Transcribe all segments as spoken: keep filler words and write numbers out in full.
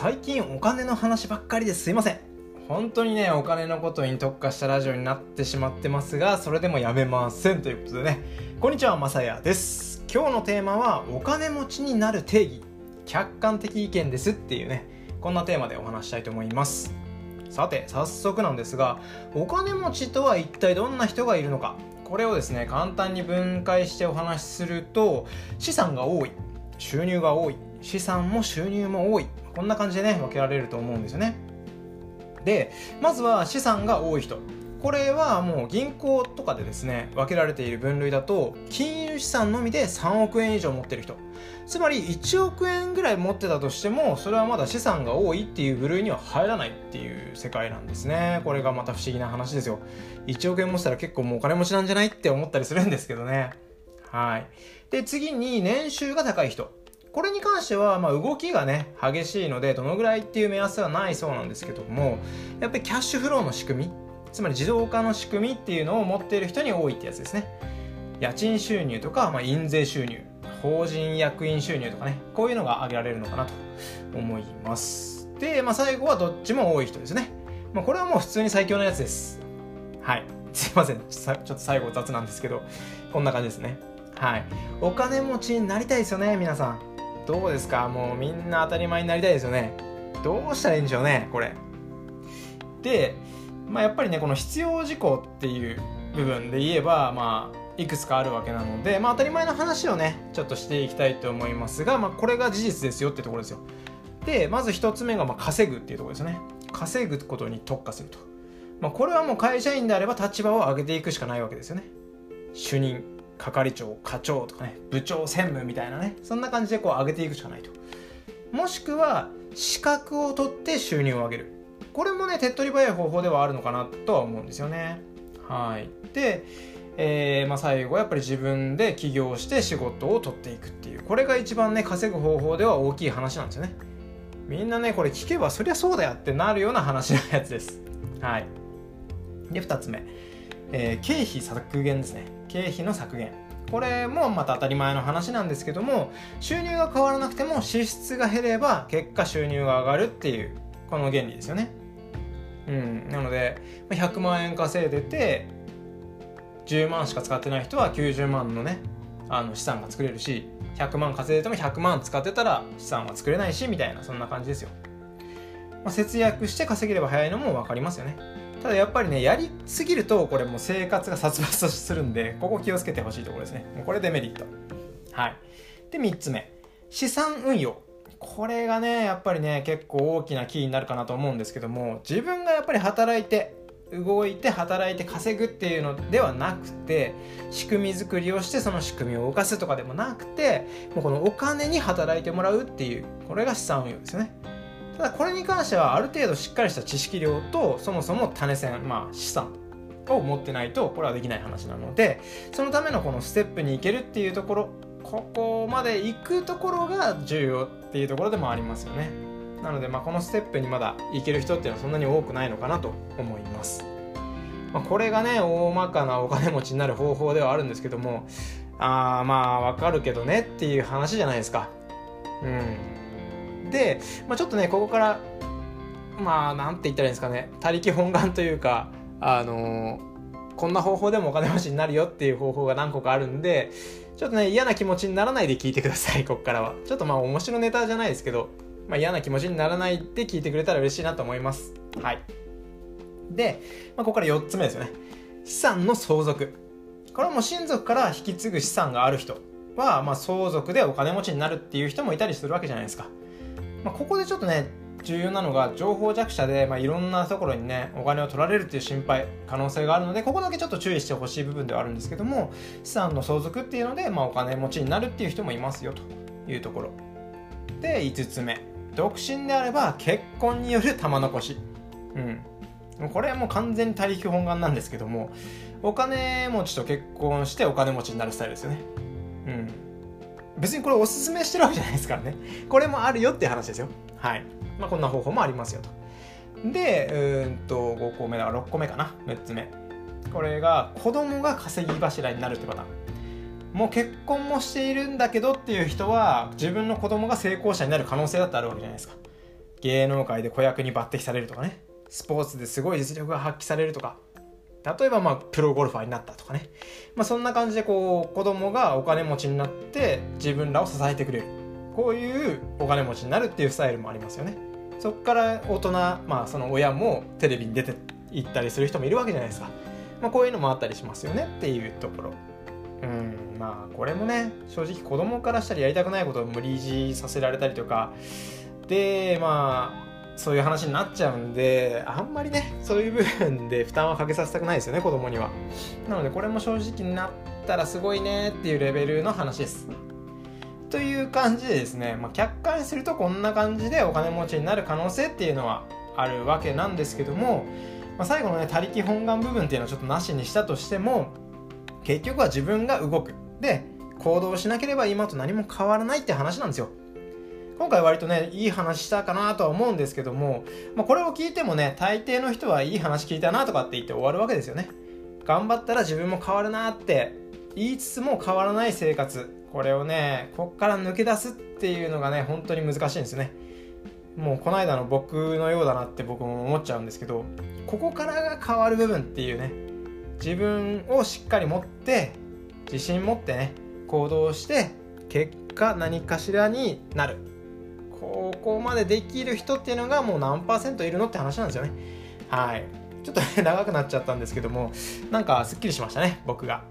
最近お金の話ばっかりですいません。本当にね、お金のことに特化したラジオになってしまってますが、それでもやめませんということでね。こんにちは、まさやです。今日のテーマはお金持ちになる定義、客観的意見ですっていうね、こんなテーマでお話したいと思います。さて、早速なんですが、お金持ちとは一体どんな人がいるのか、これをですね、簡単に分解してお話しすると、資産が多い、収入が多い、資産も収入も多い、こんな感じでね、分けられると思うんですよね。で、まずは資産が多い人、これはもう銀行とかでですね、分けられている分類だと、金融資産のみでさんおくえん以上持ってる人、つまりいちおくえんぐらい持ってたとしても、それはまだ資産が多いっていう部類には入らないっていう世界なんですね。これがまた不思議な話ですよ。いちおくえん持ってたら結構もうお金持ちなんじゃないって思ったりするんですけどね。はい。で、次に年収が高い人、これに関してはまあ動きがね激しいので、どのぐらいっていう目安はないそうなんですけども、やっぱりキャッシュフローの仕組み、つまり自動化の仕組みっていうのを持っている人に多いってやつですね。家賃収入とか、まあ、印税収入、法人役員収入とかね、こういうのが挙げられるのかなと思います。で、まあ、最後はどっちも多い人ですね、まあ、これはもう普通に最強のやつです。はい、すいません、ちょっと最後雑なんですけど、こんな感じですね。はい、お金持ちになりたいですよね。皆さんどうですか？もうみんな当たり前になりたいですよね。どうしたらいいんでしょうね、これ。で、まあ、やっぱりね、この必要事項っていう部分で言えば、まあ、いくつかあるわけなので、まあ、当たり前の話をねちょっとしていきたいと思いますが、まあ、これが事実ですよってところですよ。で、まずひとつめがまあ稼ぐっていうところですよね。稼ぐことに特化すると、まあ、これはもう会社員であれば立場を上げていくしかないわけですよね。主任、係長、課長とかね、部長、専務みたいなね、そんな感じでこう上げていくしかないと。もしくは資格を取って収入を上げる、これもね手っ取り早い方法ではあるのかなとは思うんですよね。はい。で、えーまあ、最後はやっぱり自分で起業して仕事を取っていくっていう、これが一番ね稼ぐ方法では大きい話なんですよね。みんなねこれ聞けばそりゃそうだよってなるような話のやつです。はい。で、ふたつめ、えー、経費削減ですね。経費の削減、これもまた当たり前の話なんですけども、収入が変わらなくても支出が減れば結果収入が上がるっていう、この原理ですよね。うん、なのでひゃくまんえん稼いでてじゅうまんしか使ってない人はきゅうじゅうまんのね、あの資産が作れるし、ひゃくまん稼いでてもひゃくまん使ってたら資産は作れないしみたいな、そんな感じですよ。まあ、節約して稼げれば早いのも分かりますよね。ただやっぱりね、やりすぎるとこれもう生活が殺伐するんで、ここ気をつけてほしいところですね。もうこれデメリット。はい。で、みっつめ、資産運用、これがねやっぱりね結構大きなキーになるかなと思うんですけども、自分がやっぱり働いて動いて働いて稼ぐっていうのではなくて、仕組み作りをしてその仕組みを動かすとかでもなくて、もうこのお金に働いてもらうっていう、これが資産運用ですよね。ただこれに関してはある程度しっかりした知識量と、そもそも種銭、まあ資産を持ってないとこれはできない話なので、そのためのこのステップに行けるっていうところ、ここまで行くところが重要っていうところでもありますよね。なので、まあ、このステップにまだ行ける人っていうのはそんなに多くないのかなと思います。まあ、これがね大まかなお金持ちになる方法ではあるんですけども、あーまあわかるけどねっていう話じゃないですか。うん。で、まあ、ちょっとねここからまあなんて言ったらいいんですかね、他力本願というか、あのー、こんな方法でもお金持ちになるよっていう方法が何個かあるんで、ちょっとね嫌な気持ちにならないで聞いてください。ここからはちょっとまあ面白ネタじゃないですけど、まあ、嫌な気持ちにならないで聞いてくれたら嬉しいなと思います。はい。で、まあ、ここからよっつめですよね。資産の相続、これはもう親族から引き継ぐ資産がある人は、まあ、相続でお金持ちになるっていう人もいたりするわけじゃないですか。まあ、ここでちょっとね重要なのが、情報弱者で、まあ、いろんなところにねお金を取られるっていう心配、可能性があるので、ここだけちょっと注意してほしい部分ではあるんですけども、資産の相続っていうので、まあ、お金持ちになるっていう人もいますよというところで、いつつめ、独身であれば結婚による玉残し、うん、これはもう完全に他力本願なんですけども、お金持ちと結婚してお金持ちになるスタイルですよね。うん。別にこれおすすめしてるわけじゃないですからね、これもあるよっていう話ですよ。はい。まあ、こんな方法もありますよと。で、うんとごこめだからろっこめかな、むっつめ、これが子供が稼ぎ柱になるってパターン。もう結婚もしているんだけどっていう人は、自分の子供が成功者になる可能性だってあるわけじゃないですか。芸能界で子役に抜擢されるとかね、スポーツですごい実力が発揮されるとか、例えばまあプロゴルファーになったとかね、まあ、そんな感じでこう子供がお金持ちになって自分らを支えてくれる、こういうお金持ちになるっていうスタイルもありますよね。そこから大人、まあ、その親もテレビに出て行ったりする人もいるわけじゃないですか、まあ、こういうのもあったりしますよねっていうところ。うんまあこれもね、正直子供からしたらやりたくないことを無理強いさせられたりとかで、まあそういう話になっちゃうんで、あんまりねそういう部分で負担はかけさせたくないですよね、子供には。なのでこれも正直になったらすごいねっていうレベルの話ですという感じでですね、まあ、客観するとこんな感じでお金持ちになる可能性っていうのはあるわけなんですけども、まあ、最後のね他力本願部分っていうのはちょっとなしにしたとしても、結局は自分が動くで行動しなければ今と何も変わらないって話なんですよ。今回割とねいい話したかなとは思うんですけども、まあ、これを聞いてもね大抵の人はいい話聞いたなとかって言って終わるわけですよね。頑張ったら自分も変わるなって言いつつも変わらない生活、これをねこっから抜け出すっていうのがね本当に難しいんですよね。もうこの間の僕のようだなって僕も思っちゃうんですけど、ここからが変わる部分っていうね、自分をしっかり持って自信持ってね行動して結果何かしらになる、ここまでできる人っていうのがもう何パーセントいるのって話なんですよね。はい、ちょっと、ね、長くなっちゃったんですけども、なんかすっきりしましたね。僕が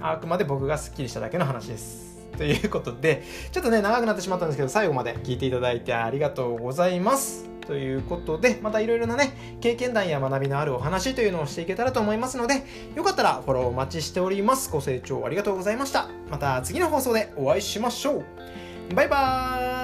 あくまで僕がすっきりしただけの話ですということで、ちょっとね長くなってしまったんですけど最後まで聞いていただいてありがとうございますということで、またいろいろなね経験談や学びのあるお話というのをしていけたらと思いますので、よかったらフォローお待ちしております。ご清聴ありがとうございました。また次の放送でお会いしましょう。バイバーイ。